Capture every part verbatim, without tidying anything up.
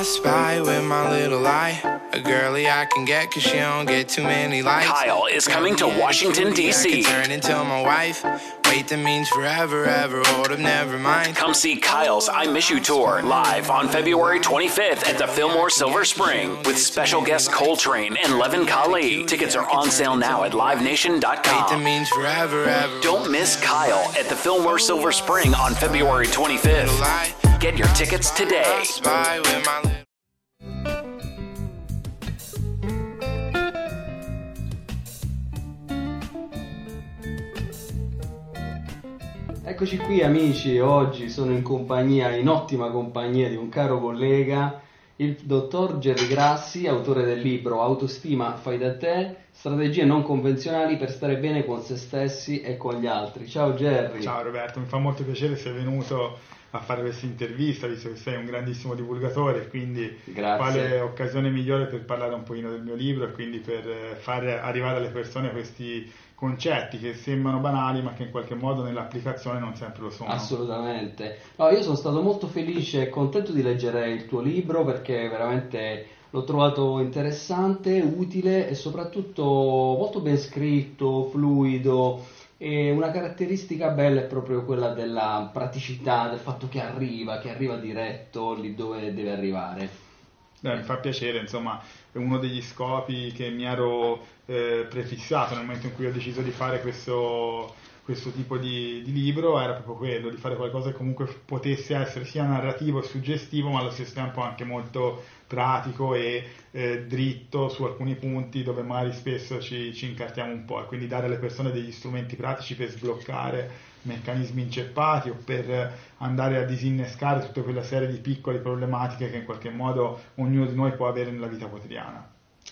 I spy with my little eye, a girlie I can get cause she don't get too many likes. Kyle is coming to Washington, D C turn into my wife. Wait, that means forever, ever, hold up, never mind. Come see Kyle's I Miss You Tour live on February twenty-fifth at the Fillmore Silver Spring with special guests Coltrane and Levin Kali. Tickets are on sale now at live nation dot com. Don't miss Kyle at the Fillmore Silver Spring on February twenty-fifth. Get your tickets today. Eccoci qui amici, oggi sono in compagnia, in ottima compagnia di un caro collega, il dottor Gerry Grassi, autore del libro Autostima fai da te, strategie non convenzionali per stare bene con se stessi e con gli altri. Ciao Gerry. Ciao Roberto, mi fa molto piacere che sei venuto a fare questa intervista, visto che sei un grandissimo divulgatore, quindi grazie. Quale occasione migliore per parlare un pochino del mio libro e quindi per far arrivare alle persone questi concetti che sembrano banali ma che in qualche modo nell'applicazione non sempre lo sono. Assolutamente. No, io sono stato molto felice e contento di leggere il tuo libro perché veramente l'ho trovato interessante, utile e soprattutto molto ben scritto, fluido, e una caratteristica bella è proprio quella della praticità, del fatto che arriva, che arriva diretto lì dove deve arrivare. Eh, mi fa piacere, insomma, è uno degli scopi che mi ero eh, prefissato nel momento in cui ho deciso di fare questo, questo tipo di, di libro, era proprio quello, di fare qualcosa che comunque potesse essere sia narrativo e suggestivo, ma allo stesso tempo anche molto pratico e eh, dritto su alcuni punti dove magari spesso ci, ci incartiamo un po', e quindi dare alle persone degli strumenti pratici per sbloccare meccanismi inceppati o per andare a disinnescare tutta quella serie di piccole problematiche che in qualche modo ognuno di noi può avere nella vita quotidiana.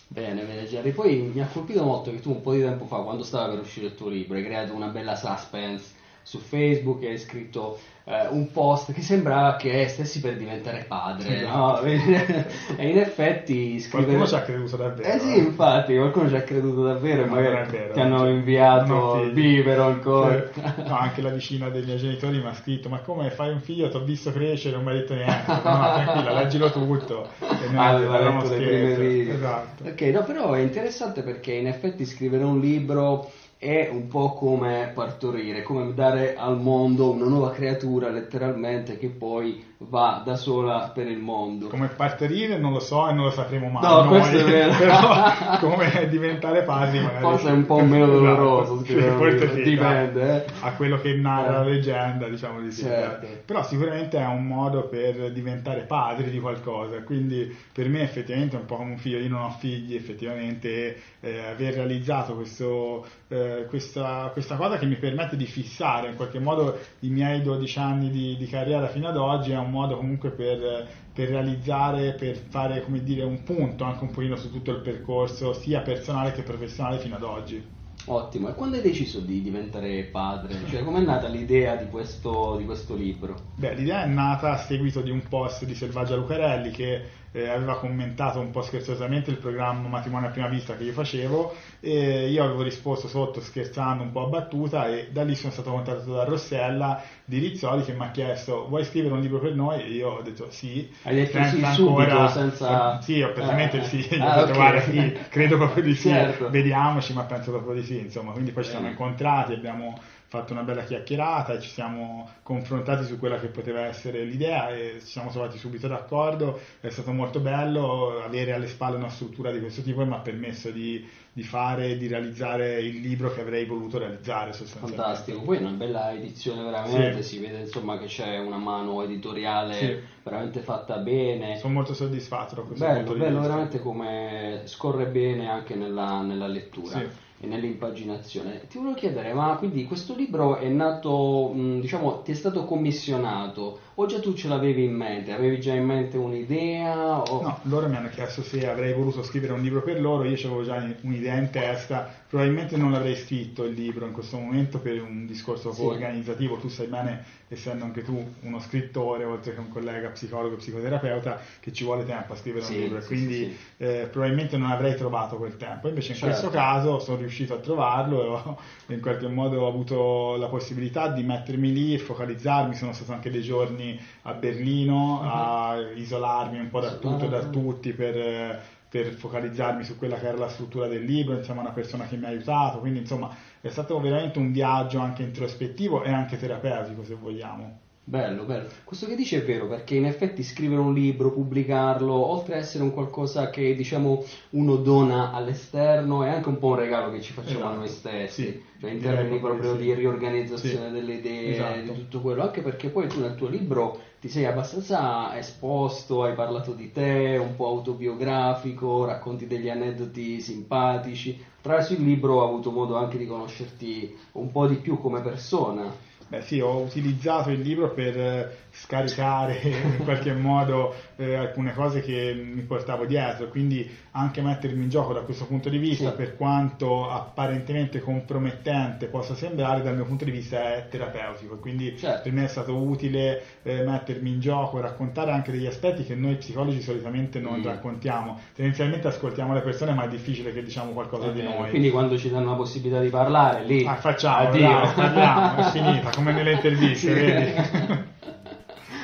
Bene, bene Gerry, poi mi ha colpito molto che tu un po' di tempo fa, quando stava per uscire il tuo libro, hai creato una bella suspense su Facebook e hai scritto eh, un post che sembrava che stessi per diventare padre, sì, no? E in effetti scrivere... qualcuno ci ha creduto davvero. Eh sì, infatti, qualcuno ci ha creduto davvero e magari vero, ti hanno inviato il bibero ancora. No, anche la vicina dei miei genitori mi ha scritto: ma come fai un figlio? Ti ho visto crescere, non mi hai detto niente. No, tranquilla, leggilo tutto. E noi aveva letto le prime righe. Esatto. Ok, no, però è interessante perché in effetti scrivere un libro è un po' come partorire, come dare al mondo una nuova creatura letteralmente che poi va da sola per il mondo. Come partorire non lo so e non lo sapremo mai. No, noi, questo è vero. Però come diventare padri magari. Forse è un po' meno doloroso, sì, sì, dipende eh. a quello che narra eh. la leggenda, diciamo di sì. Certo. Però sicuramente è un modo per diventare padri di qualcosa, quindi per me effettivamente è un po' come un figlio, io non ho figli effettivamente, eh, aver realizzato questo eh, Questa, questa cosa che mi permette di fissare in qualche modo i miei dodici anni di, di carriera fino ad oggi, è un modo comunque per, per realizzare, per fare, come dire, un punto anche un pochino su tutto il percorso sia personale che professionale fino ad oggi. Ottimo, e quando hai deciso di diventare padre? Cioè, com'è nata l'idea di questo, di questo libro? Beh, l'idea è nata a seguito di un post di Selvaggia Lucarelli che eh, aveva commentato un po' scherzosamente il programma Matrimonio a Prima Vista che io facevo, e io avevo risposto sotto scherzando un po' a battuta, e da lì sono stato contattato da Rossella di Rizzoli che mi ha chiesto: vuoi scrivere un libro per noi? E io ho detto sì. Hai detto senza sì ancora... subito? Senza... Sì, ho praticamente eh, sì, eh, ah, okay. Guarda, sì, credo proprio di sì, certo. Vediamoci, ma penso proprio di sì. Insomma, quindi poi ci siamo incontrati, abbiamo fatto una bella chiacchierata e ci siamo confrontati su quella che poteva essere l'idea e ci siamo trovati subito d'accordo. È stato molto bello avere alle spalle una struttura di questo tipo e mi ha permesso di, di fare, di realizzare il libro che avrei voluto realizzare sostanzialmente. Fantastico, poi è una bella edizione veramente, sì. Si vede insomma che c'è una mano editoriale, sì, veramente fatta bene. Sono molto soddisfatto da questo bello, punto bello di vista. Veramente come scorre bene anche nella, nella lettura, sì, e nell'impaginazione. Ti volevo chiedere, ma quindi questo libro è nato, diciamo, ti è stato commissionato o già tu ce l'avevi in mente? Avevi già in mente un'idea? O... No, loro mi hanno chiesto se avrei voluto scrivere un libro per loro, io avevo già un'idea in testa, probabilmente non l'avrei scritto il libro in questo momento per un discorso, sì, organizzativo. Tu sai bene, essendo anche tu uno scrittore, oltre che un collega psicologo e psicoterapeuta, che ci vuole tempo a scrivere, sì, un libro, sì, quindi sì, sì. Eh, probabilmente non avrei trovato quel tempo, invece in, certo, questo caso sono riuscito a trovarlo e ho, in qualche modo ho avuto la possibilità di mettermi lì e focalizzarmi. Sono stato anche dei giorni anni a Berlino, a isolarmi un po' da tutto, da tutti, per, per focalizzarmi su quella che era la struttura del libro, insomma una persona che mi ha aiutato, quindi insomma è stato veramente un viaggio anche introspettivo e anche terapeutico, se vogliamo. Bello, bello. Questo che dici è vero, perché in effetti scrivere un libro, pubblicarlo, oltre a essere un qualcosa che, diciamo, uno dona all'esterno, è anche un po' un regalo che ci facciamo, esatto, a noi stessi, sì, cioè in termini proprio sì. di riorganizzazione sì. delle idee, esatto, di tutto quello, anche perché poi tu nel tuo libro ti sei abbastanza esposto, hai parlato di te, un po' autobiografico, racconti degli aneddoti simpatici, attraverso il libro ho avuto modo anche di conoscerti un po' di più come persona. Beh sì, ho utilizzato il libro per scaricare in qualche modo eh, alcune cose che mi portavo dietro, quindi anche mettermi in gioco da questo punto di vista, sì, per quanto apparentemente compromettente possa sembrare, dal mio punto di vista è terapeutico, quindi certo, per me è stato utile eh, mettermi in gioco, raccontare anche degli aspetti che noi psicologi solitamente non mm. raccontiamo, tendenzialmente ascoltiamo le persone ma è difficile che diciamo qualcosa eh, di noi, quindi quando ci danno la possibilità di parlare lì ah, facciamo, bravo, parliamo, è finita come nelle interviste, vedi?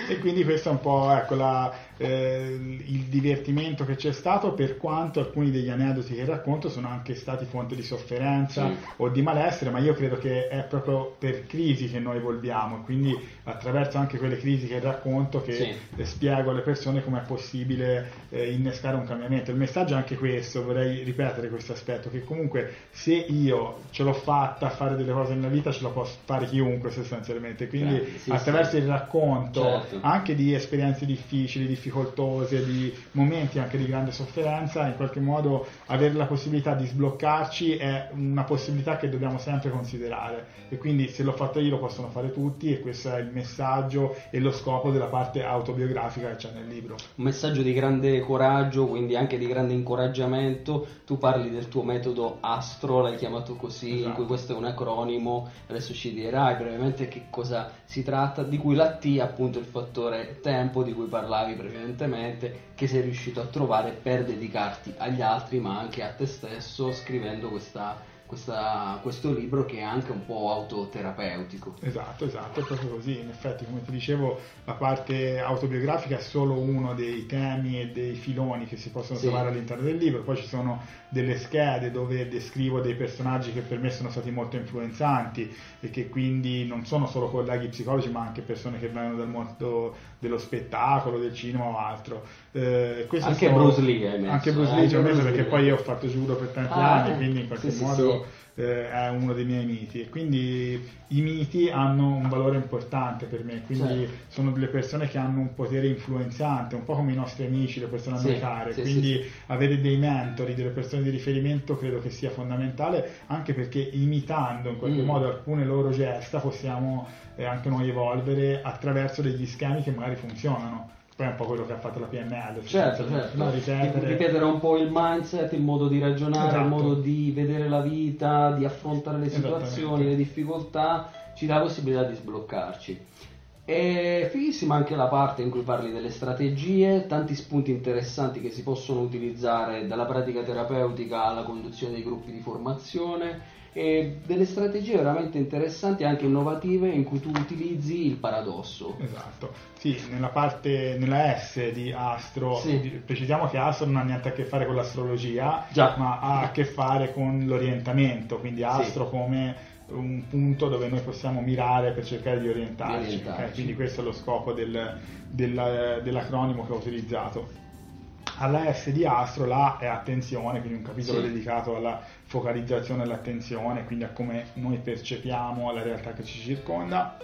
E quindi questo è un po', ecco, la, eh, il divertimento che c'è stato, per quanto alcuni degli aneddoti che racconto sono anche stati fonte di sofferenza sì. o di malessere, ma io credo che è proprio per crisi che noi evolviamo, quindi attraverso anche quelle crisi che racconto che sì. spiego alle persone come è possibile eh, innescare un cambiamento. Il messaggio è anche questo, vorrei ripetere questo aspetto, che comunque se io ce l'ho fatta a fare delle cose nella vita, ce la può fare chiunque sostanzialmente, quindi sì, sì, attraverso sì. il racconto, certo, anche di esperienze difficili, difficoltose, di momenti anche di grande sofferenza, in qualche modo avere la possibilità di sbloccarci è una possibilità che dobbiamo sempre considerare, e quindi se l'ho fatto io lo possono fare tutti, e questo è il messaggio e lo scopo della parte autobiografica che c'è nel libro. Un messaggio di grande coraggio, quindi anche di grande incoraggiamento. Tu parli del tuo metodo ASTRO, l'hai chiamato così, esatto, in cui questo è un acronimo, adesso ci dirai brevemente che cosa si tratta, di cui la T, appunto, il fattore tempo di cui parlavi precedentemente, che sei riuscito a trovare per dedicarti agli altri ma anche a te stesso scrivendo questa, questa, questo libro che è anche un po' autoterapeutico. Esatto, esatto, è proprio così. In effetti, come ti dicevo, la parte autobiografica è solo uno dei temi e dei filoni che si possono sì. trovare all'interno del libro. Poi ci sono delle schede dove descrivo dei personaggi che per me sono stati molto influenzanti e che quindi non sono solo colleghi psicologi ma anche persone che vengono dal mondo dello spettacolo, del cinema o altro. Eh, anche, sono... Bruce Lee, hai messo, anche Bruce Lee ci ho messo perché Lee. Poi io ho fatto judo per tanti ah, anni, quindi in qualche sì, modo sì, sì. Eh, è uno dei miei miti, e quindi i miti hanno un valore importante per me, quindi certo. sono delle persone che hanno un potere influenzante, un po' come i nostri amici, le persone sì, a noi care, sì, quindi sì. avere dei mentori, delle persone di riferimento credo che sia fondamentale, anche perché imitando in qualche mm. modo alcune loro gesta possiamo eh, anche noi evolvere attraverso degli schemi che magari funzionano. Poi è un po' quello che ha fatto la P N L, certo, certo. No, ripetere. ripetere un po' il mindset, il modo di ragionare, esatto. il modo di vedere la vita, di affrontare le situazioni, le difficoltà, ci dà la possibilità di sbloccarci. È fighissima anche la parte in cui parli delle strategie, tanti spunti interessanti che si possono utilizzare dalla pratica terapeutica alla conduzione dei gruppi di formazione, e delle strategie veramente interessanti e anche innovative in cui tu utilizzi il paradosso. Esatto, sì, nella parte, nella S di Astro, sì. precisiamo che Astro non ha niente a che fare con l'astrologia, Già. ma ha a che fare con l'orientamento, quindi Astro sì. come un punto dove noi possiamo mirare per cercare di orientarci, di orientarci. Okay? Quindi questo è lo scopo del, del, dell'acronimo che ho utilizzato. Alla S di Astro, la è attenzione, quindi un capitolo sì. dedicato alla focalizzazione e all'attenzione, quindi a come noi percepiamo la realtà che ci circonda.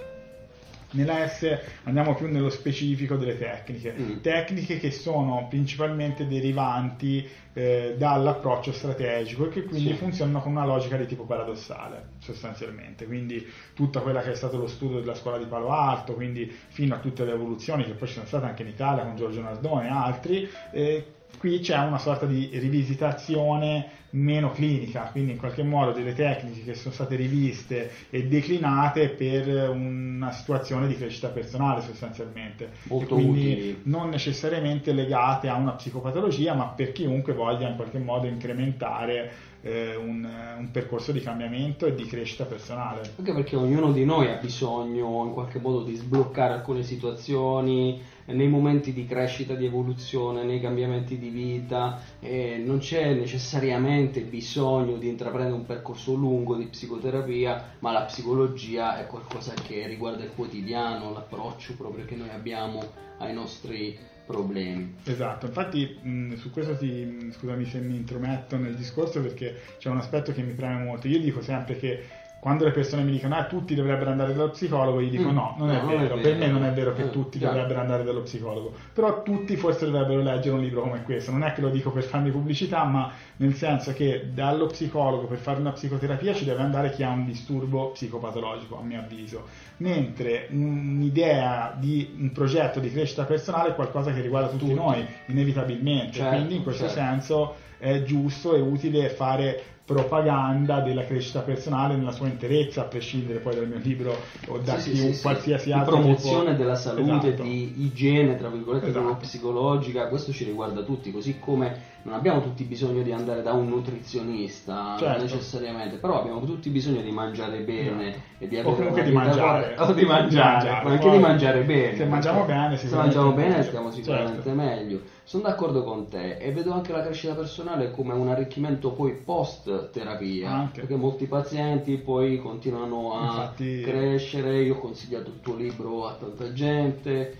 Nella S andiamo più nello specifico delle tecniche, mm. tecniche che sono principalmente derivanti eh, dall'approccio strategico e che quindi sì. funzionano con una logica di tipo paradossale sostanzialmente, quindi tutta quella che è stato lo studio della scuola di Palo Alto, quindi fino a tutte le evoluzioni che poi ci sono state anche in Italia con Giorgio Nardone e altri, eh, qui c'è una sorta di rivisitazione meno clinica, quindi in qualche modo delle tecniche che sono state riviste e declinate per una situazione di crescita personale sostanzialmente, molto e quindi utili. Non necessariamente legate a una psicopatologia, ma per chiunque voglia in qualche modo incrementare eh, un, un percorso di cambiamento e di crescita personale. Anche perché ognuno di noi ha bisogno in qualche modo di sbloccare alcune situazioni nei momenti di crescita, di evoluzione, nei cambiamenti di vita, eh, non c'è necessariamente bisogno di intraprendere un percorso lungo di psicoterapia, ma la psicologia è qualcosa che riguarda il quotidiano, l'approccio proprio che noi abbiamo ai nostri problemi. Esatto, infatti mh, su questo ti, scusami se mi intrometto nel discorso, perché c'è un aspetto che mi preme molto. Io dico sempre che quando le persone mi dicono ah, tutti dovrebbero andare dallo psicologo, io dico mm, no, non, no, è, non vero. è vero, per me non è vero che eh, tutti chiaro. dovrebbero andare dallo psicologo, però tutti forse dovrebbero leggere un libro come questo. Non è che lo dico per farmi pubblicità, ma nel senso che dallo psicologo per fare una psicoterapia ci deve andare chi ha un disturbo psicopatologico, a mio avviso, mentre un'idea di un progetto di crescita personale è qualcosa che riguarda tutti, tutti. noi, inevitabilmente, certo, quindi in questo certo. senso è giusto e utile fare propaganda della crescita personale nella sua interezza, a prescindere poi dal mio libro o da sì, chi, sì, sì, qualsiasi sì. altro. La promozione della salute, esatto. di igiene, tra virgolette, esatto. psicologica, questo ci riguarda tutti, così come non abbiamo tutti bisogno di andare da un nutrizionista, certo. non necessariamente, però abbiamo tutti bisogno di mangiare bene, certo. e di avere o comunque di mangiare, o di mangiare, mangiare ma anche poi, di mangiare bene. Se mangiamo bene, se mangiamo bene stiamo sicuramente certo. meglio. Sono d'accordo con te, e vedo anche la crescita personale come un arricchimento poi post terapia, anche. perché molti pazienti poi continuano a Infatti, crescere. Io ho consigliato il tuo libro a tanta gente.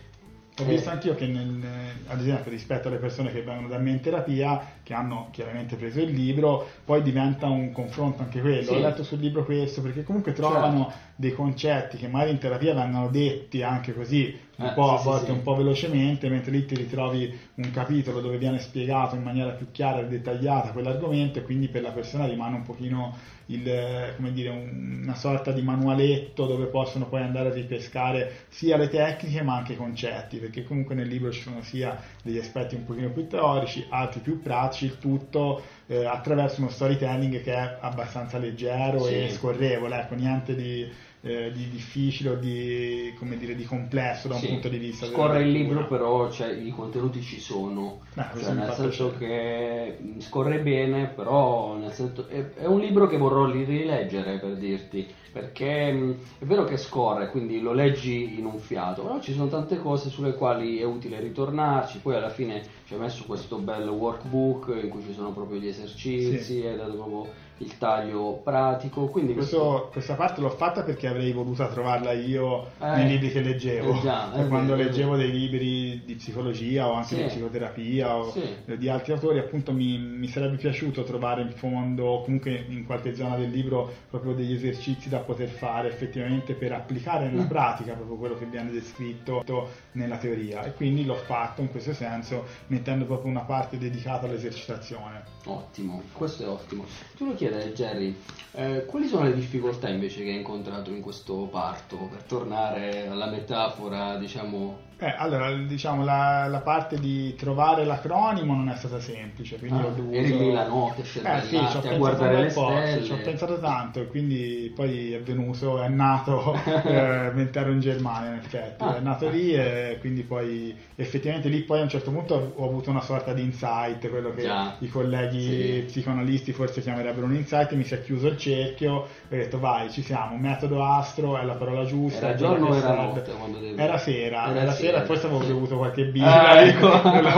Ho visto anch'io che nel, ad esempio rispetto alle persone che vengono da me in terapia, che hanno chiaramente preso il libro, poi diventa un confronto anche quello, sì. ho letto sul libro questo, perché comunque trovano certo. dei concetti che magari in terapia vengono detti anche così un eh, po' sì, a volte sì. un po' velocemente, mentre lì ti ritrovi un capitolo dove viene spiegato in maniera più chiara e dettagliata quell'argomento, e quindi per la persona rimane un pochino il, come dire, un, una sorta di manualetto dove possono poi andare a ripescare sia le tecniche ma anche i concetti, perché comunque nel libro ci sono sia degli aspetti un pochino più teorici, altri più pratici, il tutto eh, attraverso uno storytelling che è abbastanza leggero sì. e scorrevole, ecco, niente di Eh, di difficile o di, come dire, di complesso da un sì. punto di vista. Scorre il libro, però cioè, i contenuti ci sono, eh, cioè, nel senso che scorre bene, però nel senso, è, è un libro che vorrò rileggere, per dirti, perché mh, è vero che scorre, quindi lo leggi in un fiato, però ci sono tante cose sulle quali è utile ritornarci. Poi alla fine ci hai messo questo bel workbook in cui ci sono proprio gli esercizi, sì. è dato proprio il taglio pratico, quindi questo, questo... questa parte l'ho fatta perché avrei voluto trovarla io eh, nei libri che leggevo, eh già, eh quando beh, leggevo beh. dei libri di psicologia o anche sì. di psicoterapia o sì. di altri autori, appunto mi, mi sarebbe piaciuto trovare in fondo, comunque in qualche zona del libro, proprio degli esercizi da poter fare effettivamente per applicare nella mm. pratica proprio quello che viene descritto nella teoria, e quindi l'ho fatto in questo senso, mettendo proprio una parte dedicata all'esercitazione. Ottimo, questo è ottimo. Tu lo chiedi, Gerry, eh, quali sono le difficoltà invece che hai incontrato in questo parto, per tornare alla metafora, diciamo? Eh, allora, diciamo, la, la parte di trovare l'acronimo non è stata semplice, quindi ah, ho dovuto... Eri lì la notte, eh, sì, a guardare le stelle... Ci ho pensato tanto, e quindi poi è venuto, è nato, eh, mentre ero in Germania, in effetti, ah. è nato lì, e quindi poi, effettivamente lì poi a un certo punto ho avuto una sorta di insight, quello che Già. i colleghi sì. psicoanalisti forse chiamerebbero un insight, mi si è chiuso il cerchio, e ho detto vai, ci siamo, metodo ASTRO, è la parola giusta... Era giorno o era notte? Devi... Era sera, era, era sera. Eh, forse avevo bevuto qualche birra ah, ecco.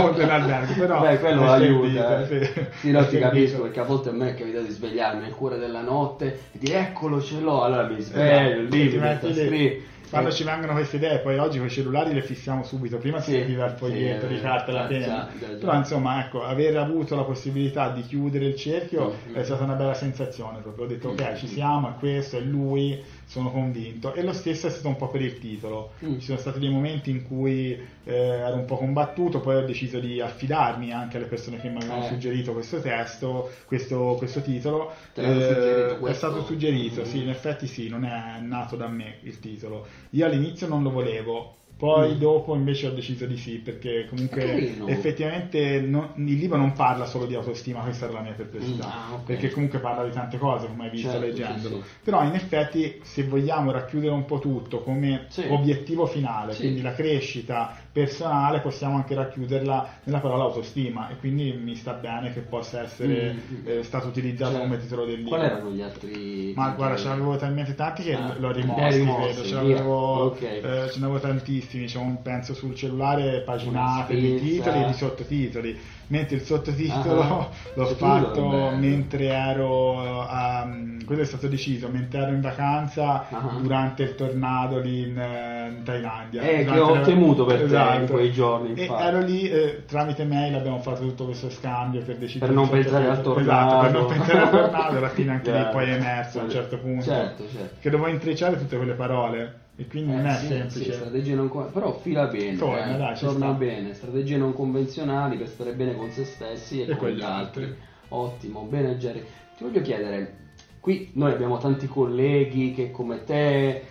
nell'albergo, però beh, quello aiuta, servito, eh. sì, no, ti capisco, perché a volte a me è capitato di svegliarmi nel cuore della notte e dire eccolo, ce l'ho, allora mi sveglio, esatto. lì mi metto a scrivere. Quando ci vengono queste idee, poi oggi con i cellulari le fissiamo subito, prima si sì, scriveva il foglietto sì, di carta e la penna, però insomma ecco, aver avuto la possibilità di chiudere il cerchio sì, è stata una bella sensazione, proprio ho detto sì, ok sì. ci siamo, è questo, è lui, sono convinto. E lo stesso è stato un po' per il titolo, sì. ci sono stati dei momenti in cui eh, ero un po' combattuto, poi ho deciso di affidarmi anche alle persone che mi avevano eh. suggerito questo testo, questo, questo titolo, Te eh, suggerito questo? è stato suggerito, mm-hmm. sì, in effetti sì, non è nato da me il titolo. Io all'inizio non lo volevo, poi mm. dopo invece ho deciso di sì, perché comunque effettivamente no, il libro non parla solo di autostima, questa era la mia perplessità, mm, okay. perché comunque parla di tante cose, come hai visto certo, leggendolo, sì, sì. però in effetti se vogliamo racchiudere un po' tutto come sì. obiettivo finale, sì. quindi la crescita personale possiamo anche racchiuderla nella parola autostima, e quindi mi sta bene che possa essere mm. eh, stato utilizzato, cioè, come titolo del libro. Quali erano gli altri? Ma guarda, ce l'avevo talmente tanti che ah, l'ho rimosso, rimosso, ce l'avevo okay. eh, ce n'avevo tantissimi, c'è un penso sul cellulare paginate di titoli e di sottotitoli, mentre il sottotitolo ah, l'ho fatto mentre ero a, quello è stato deciso mentre ero in vacanza ah, durante il tornado lì in, in Thailandia, eh, che ho la... temuto per esatto. te in quei giorni infatti. E ero lì eh, tramite mail abbiamo fatto tutto questo scambio per decidere per non pensare al tornado, esatto, per non pensare al tornado alla fine anche certo. lì poi è emerso a un certo punto certo, certo. che dovevo intrecciare tutte quelle parole e quindi eh, non è sì, semplice sì, strategie non con... però fila bene, torna, eh, dai, torna bene, strategie non convenzionali per stare bene con se stessi e, e con gli altri. altri Ottimo, bene Gerry, ti voglio chiedere, qui noi abbiamo tanti colleghi che come te eh,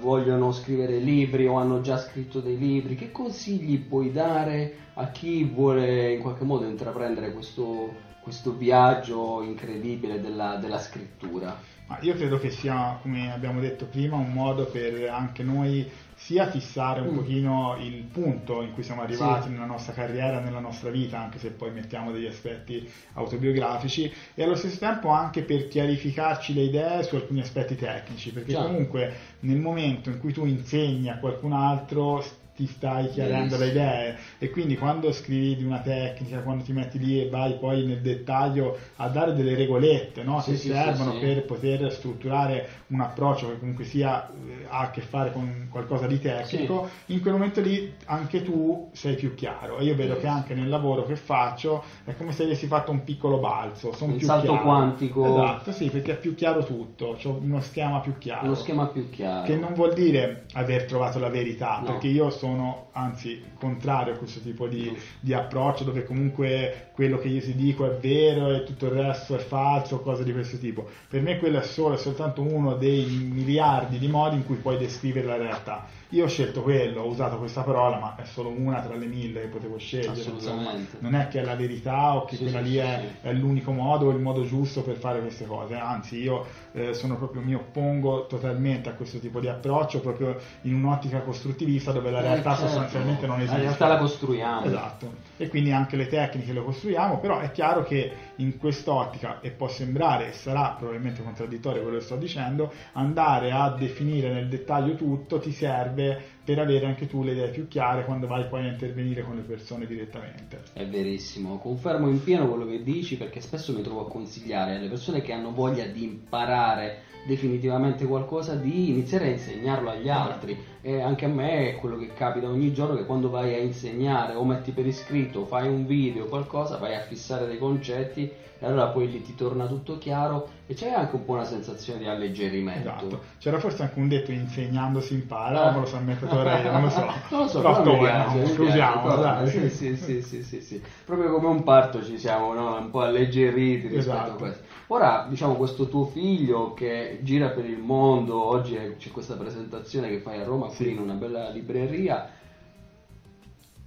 vogliono scrivere libri o hanno già scritto dei libri, che consigli puoi dare a chi vuole in qualche modo intraprendere questo, questo viaggio incredibile della, della scrittura? Io credo che sia, come abbiamo detto prima, un modo per anche noi sia fissare un mm. pochino il punto in cui siamo arrivati sì. nella nostra carriera, nella nostra vita, anche se poi mettiamo degli aspetti autobiografici, e allo stesso tempo anche per chiarificarci le idee su alcuni aspetti tecnici, perché Chiaro. comunque nel momento in cui tu insegni a qualcun altro ti stai chiarendo yes. le idee, e quindi quando scrivi di una tecnica, quando ti metti lì e vai poi nel dettaglio a dare delle regolette, no? sì, che sì, servono sì, sì. per poter strutturare un approccio che comunque sia ha a che fare con qualcosa di tecnico, sì. in quel momento lì anche tu sei più chiaro, e io vedo yes. che anche nel lavoro che faccio è come se avessi fatto un piccolo balzo, sono un più salto chiaro. quantico, esatto, sì, perché è più chiaro tutto, c'ho uno schema più chiaro, uno schema più chiaro, che non vuol dire aver trovato la verità, no. perché io sono anzi contrario a questo tipo di, di approccio dove comunque quello che io ti dico è vero e tutto il resto è falso, cose di questo tipo. Per me quello è solo, è soltanto uno dei miliardi di modi in cui puoi descrivere la realtà. Io ho scelto quello, ho usato questa parola, ma è solo una tra le mille che potevo scegliere. Assolutamente. Non è che è la verità o che sì, quella lì è, sì. è l'unico modo o il modo giusto per fare queste cose, anzi io eh, sono proprio, mi oppongo totalmente a questo tipo di approccio, proprio in un'ottica costruttivista dove la realtà In realtà sostanzialmente non esiste. In realtà la costruiamo. Esatto. E quindi anche le tecniche le costruiamo, però è chiaro che in quest'ottica, e può sembrare e sarà probabilmente contraddittorio quello che sto dicendo, andare a definire nel dettaglio tutto ti serve per avere anche tu le idee più chiare quando vai poi a intervenire con le persone direttamente. È verissimo, confermo in pieno quello che dici, perché spesso mi trovo a consigliare alle persone che hanno voglia di imparare definitivamente qualcosa di iniziare a insegnarlo agli altri, e anche a me è quello che capita ogni giorno, che quando vai a insegnare o metti per iscritto, fai un video, qualcosa, vai a fissare dei concetti e allora poi lì ti torna tutto chiaro e c'è anche un po' una sensazione di alleggerimento. Esatto, c'era forse anche un detto insegnando si impara, ah. me lo so ammettere io, non lo so, non lo so, però torna, sì, sì, sì, sì, sì, sì, proprio come un parto ci siamo, no? Un po' alleggeriti rispetto esatto. a questo. Ora, diciamo, questo tuo figlio che gira per il mondo, oggi c'è questa presentazione che fai a Roma, qui sì. in una bella libreria,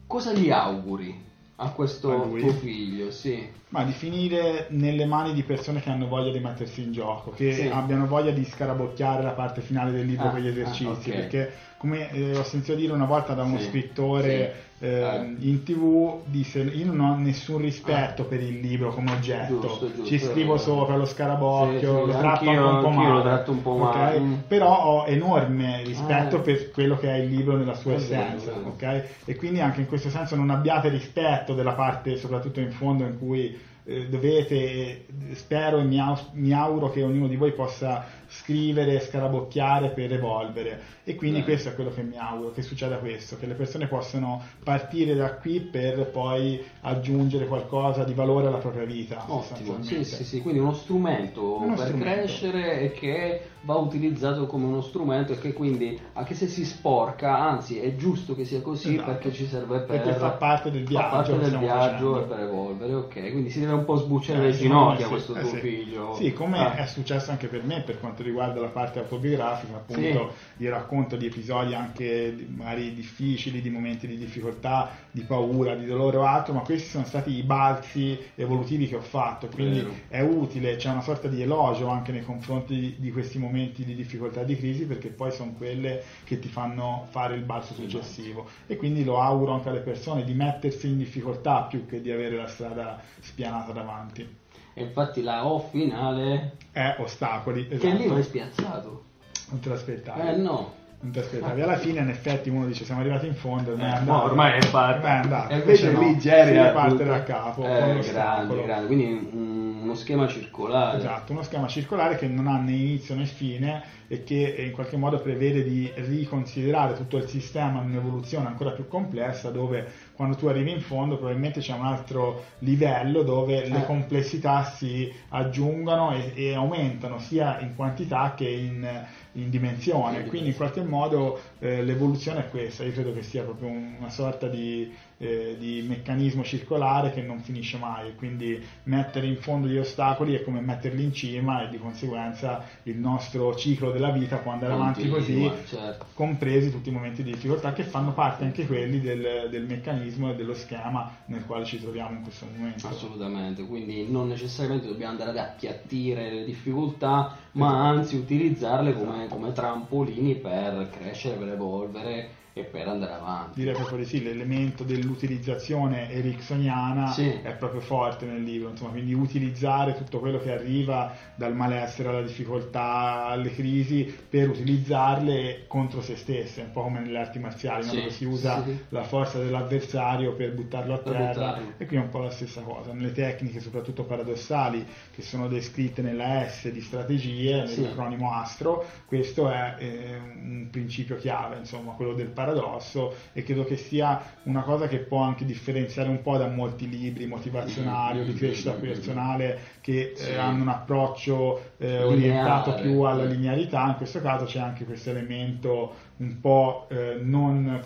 cosa gli auguri a questo a tuo figlio? Sì. Ma di finire nelle mani di persone che hanno voglia di mettersi in gioco, che sì. abbiano voglia di scarabocchiare la parte finale del libro ah, con gli esercizi, ah, okay. perché come eh, ho sentito dire una volta da uno sì. scrittore sì. Eh, ah. in tv, disse: io non ho nessun rispetto ah. per il libro come oggetto, giusto, giusto, ci scrivo eh, sopra lo scarabocchio, sì, sì, lo tratto anche un po' male, un po male. Okay? Mm. però ho enorme rispetto ah. per quello che è il libro nella sua sì, essenza, sì, sì. Okay? E quindi anche in questo senso non abbiate rispetto della parte, soprattutto in fondo, in cui dovete, spero e mi, aus- mi auguro che ognuno di voi possa scrivere, scarabocchiare per evolvere, e quindi Beh. questo è quello che mi auguro, che succeda questo, che le persone possano partire da qui per poi aggiungere qualcosa di valore alla propria vita. Ottimo, sì, sì, sì, quindi uno strumento uno per strumento. crescere, e che va utilizzato come uno strumento, e che quindi anche se si sporca, anzi è giusto che sia così, esatto. perché ci serve per, perché fa parte del viaggio, fa parte del viaggio e per evolvere, ok, quindi si deve un po' sbucciare eh, le ginocchia sì, questo eh, tuo sì. figlio. Sì, come ah. è successo anche per me per quanto riguarda la parte autobiografica, appunto, sì, il racconto di episodi anche magari difficili, di momenti di difficoltà, di paura, di dolore o altro, ma questi sono stati i balzi evolutivi che ho fatto, quindi Vero. è utile, c'è una sorta di elogio anche nei confronti di, di questi momenti di difficoltà, di crisi, perché poi sono quelle che ti fanno fare il balzo successivo, e quindi lo auguro anche alle persone di mettersi in difficoltà più che di avere la strada spianata davanti. E infatti la O finale è ostacoli, esatto. Che lì l'hai spiazzato, non te l'aspettavi, eh no, non ti aspettavi, alla fine in effetti uno dice siamo arrivati in fondo, ormai eh, è andato, ormai è fatta, è andato. E invece no, lì Gerry parte da capo, eh, grande, grande, quindi um, uno schema circolare, esatto, uno schema circolare che non ha né inizio né fine e che in qualche modo prevede di riconsiderare tutto il sistema in un'evoluzione ancora più complessa, dove quando tu arrivi in fondo probabilmente c'è un altro livello dove eh. le complessità si aggiungono e, e aumentano sia in quantità che in in dimensione, quindi in qualche modo eh, l'evoluzione è questa, io credo che sia proprio una sorta di, eh, di meccanismo circolare che non finisce mai, quindi mettere in fondo gli ostacoli è come metterli in cima e di conseguenza il nostro ciclo della vita può andare avanti così, certo, compresi tutti i momenti di difficoltà che fanno parte anche quelli del, del meccanismo e dello schema nel quale ci troviamo in questo momento. Assolutamente, quindi non necessariamente dobbiamo andare ad appiattire le difficoltà, ma anzi utilizzarle come, come trampolini per crescere, per evolvere e per andare avanti. Direi proprio di sì, l'elemento dell'utilizzazione ericksoniana sì. è proprio forte nel libro, insomma, quindi utilizzare tutto quello che arriva dal malessere alla difficoltà, alle crisi, per utilizzarle contro se stesse, un po' come nelle arti marziali, sì, no? dove si usa sì. la forza dell'avversario per buttarlo a per terra, buttarlo. E qui è un po' la stessa cosa, nelle tecniche soprattutto paradossali che sono descritte nella S di strategie, sì. nell'acronimo ASTRO, questo è eh, un principio chiave, insomma, quello del paradosso. Paradosso, e credo che sia una cosa che può anche differenziare un po' da molti libri motivazionali o di crescita personale che sì. eh, hanno un approccio eh, orientato più alla linearità. In questo caso c'è anche questo elemento un po' eh, non convenzionale, non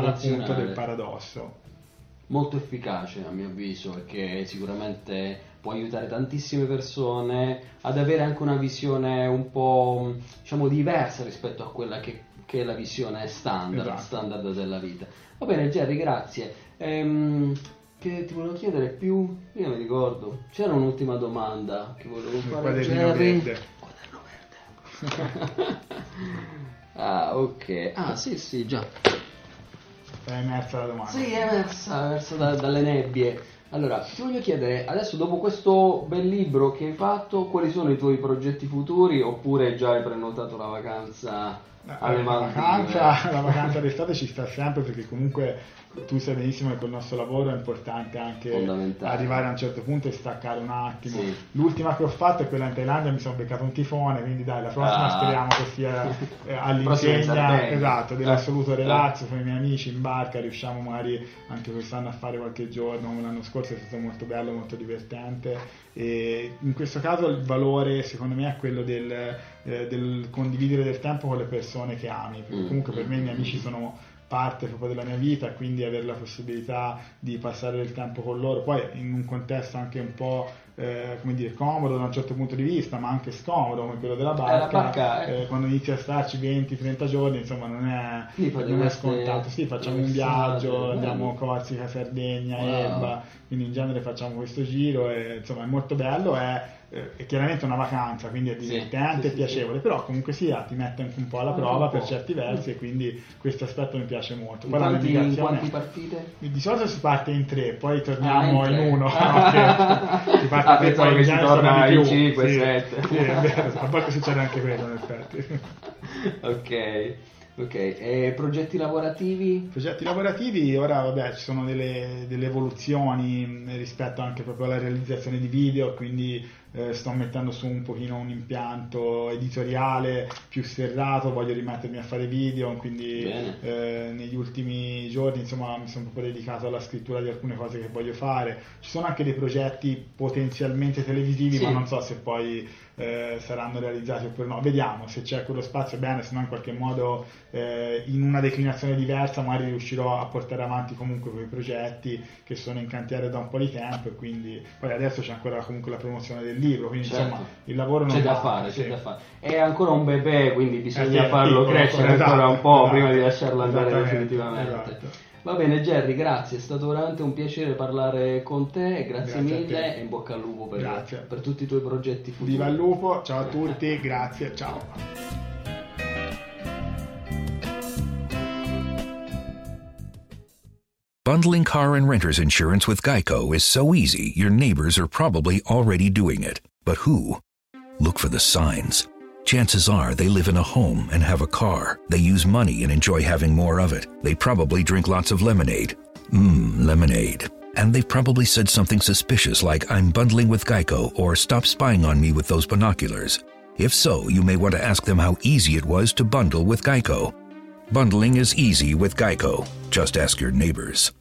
convenzionale appunto del paradosso. Molto efficace a mio avviso, perché sicuramente può aiutare tantissime persone ad avere anche una visione un po', diciamo, diversa rispetto a quella che che la visione è standard, esatto. standard della vita. Va bene Gerry, grazie. Ehm, che ti volevo chiedere più? Io mi ricordo, c'era un'ultima domanda che volevo fare. Il quaderno verde. Quaderno verde. Ah, ok. Ah, sì, sì, già. È emersa la domanda. Sì, è emersa, è emersa da, dalle nebbie. Allora, ti voglio chiedere, adesso dopo questo bel libro che hai fatto, quali sono i tuoi progetti futuri, oppure già hai prenotato la vacanza? Alle la, vacanza, la vacanza d'estate ci sta sempre, perché comunque tu sai benissimo che col nostro lavoro è importante anche arrivare a un certo punto e staccare un attimo. Sì. L'ultima che ho fatto è quella in Thailandia, mi sono beccato un tifone, quindi dai, la prossima ah. speriamo che sia eh, all'insegna esatto, dell'assoluto relax con i miei amici in barca, riusciamo magari anche quest'anno a fare qualche giorno, come l'anno scorso è stato molto bello, molto divertente. E in questo caso il valore secondo me è quello del, eh, del condividere del tempo con le persone che ami, perché comunque per me i miei amici sono parte proprio della mia vita, quindi avere la possibilità di passare del tempo con loro, poi in un contesto anche un po' Eh, come dire, comodo da un certo punto di vista, ma anche scomodo come quello della barca, eh, barca eh. Eh, quando inizi a starci venti trenta giorni, insomma non è, sì, non è scontato, sì, facciamo un viaggio, andiamo a Corsica, Sardegna, wow. Elba, quindi in genere facciamo questo giro e insomma è molto bello, è, è chiaramente una vacanza, quindi è divertente, sì, sì, è piacevole, sì, sì. però comunque sia ti mette anche un po' alla prova ah, per certi versi, e quindi questo aspetto mi piace molto. Poi quanti, la navigazione, quanti partite? Di solito si parte in tre, poi torniamo ah, in, in uno no? si parte Ah, che poi si torna in cinque sette sì, sì, a volte succede anche quello in effetti. Ok, ok, e progetti lavorativi? Progetti lavorativi, ora vabbè ci sono delle, delle evoluzioni rispetto anche proprio alla realizzazione di video, quindi eh, sto mettendo su un pochino un impianto editoriale più serrato, voglio rimettermi a fare video, quindi eh, negli ultimi giorni insomma mi sono proprio dedicato alla scrittura di alcune cose che voglio fare. Ci sono anche dei progetti potenzialmente televisivi, sì. ma non so se poi eh, saranno realizzati oppure no, vediamo se c'è quello spazio, bene, se no in qualche modo eh, in una declinazione diversa magari riuscirò a portare avanti comunque quei progetti che sono in cantiere da un po' di tempo, e quindi poi adesso c'è ancora comunque la promozione del del libro, quindi certo, insomma il lavoro non c'è da fare, c'è da fare. È ancora un bebè, quindi bisogna eh, farlo piccolo, crescere esatto, ancora un po' esatto, prima di lasciarlo andare definitivamente. Esatto. Va bene Gerry, grazie, è stato veramente un piacere parlare con te, grazie, grazie mille e in bocca al lupo per, per tutti i tuoi progetti futuri. Viva il lupo, ciao a tutti, grazie, ciao. Bundling car and renter's insurance with Geico is so easy, your neighbors are probably already doing it. But who? Look for the signs. Chances are they live in a home and have a car. They use money and enjoy having more of it. They probably drink lots of lemonade. Mmm, lemonade. And they've probably said something suspicious like, I'm bundling with Geico, or stop spying on me with those binoculars. If so, you may want to ask them how easy it was to bundle with Geico. Bundling is easy with Geico. Just ask your neighbors.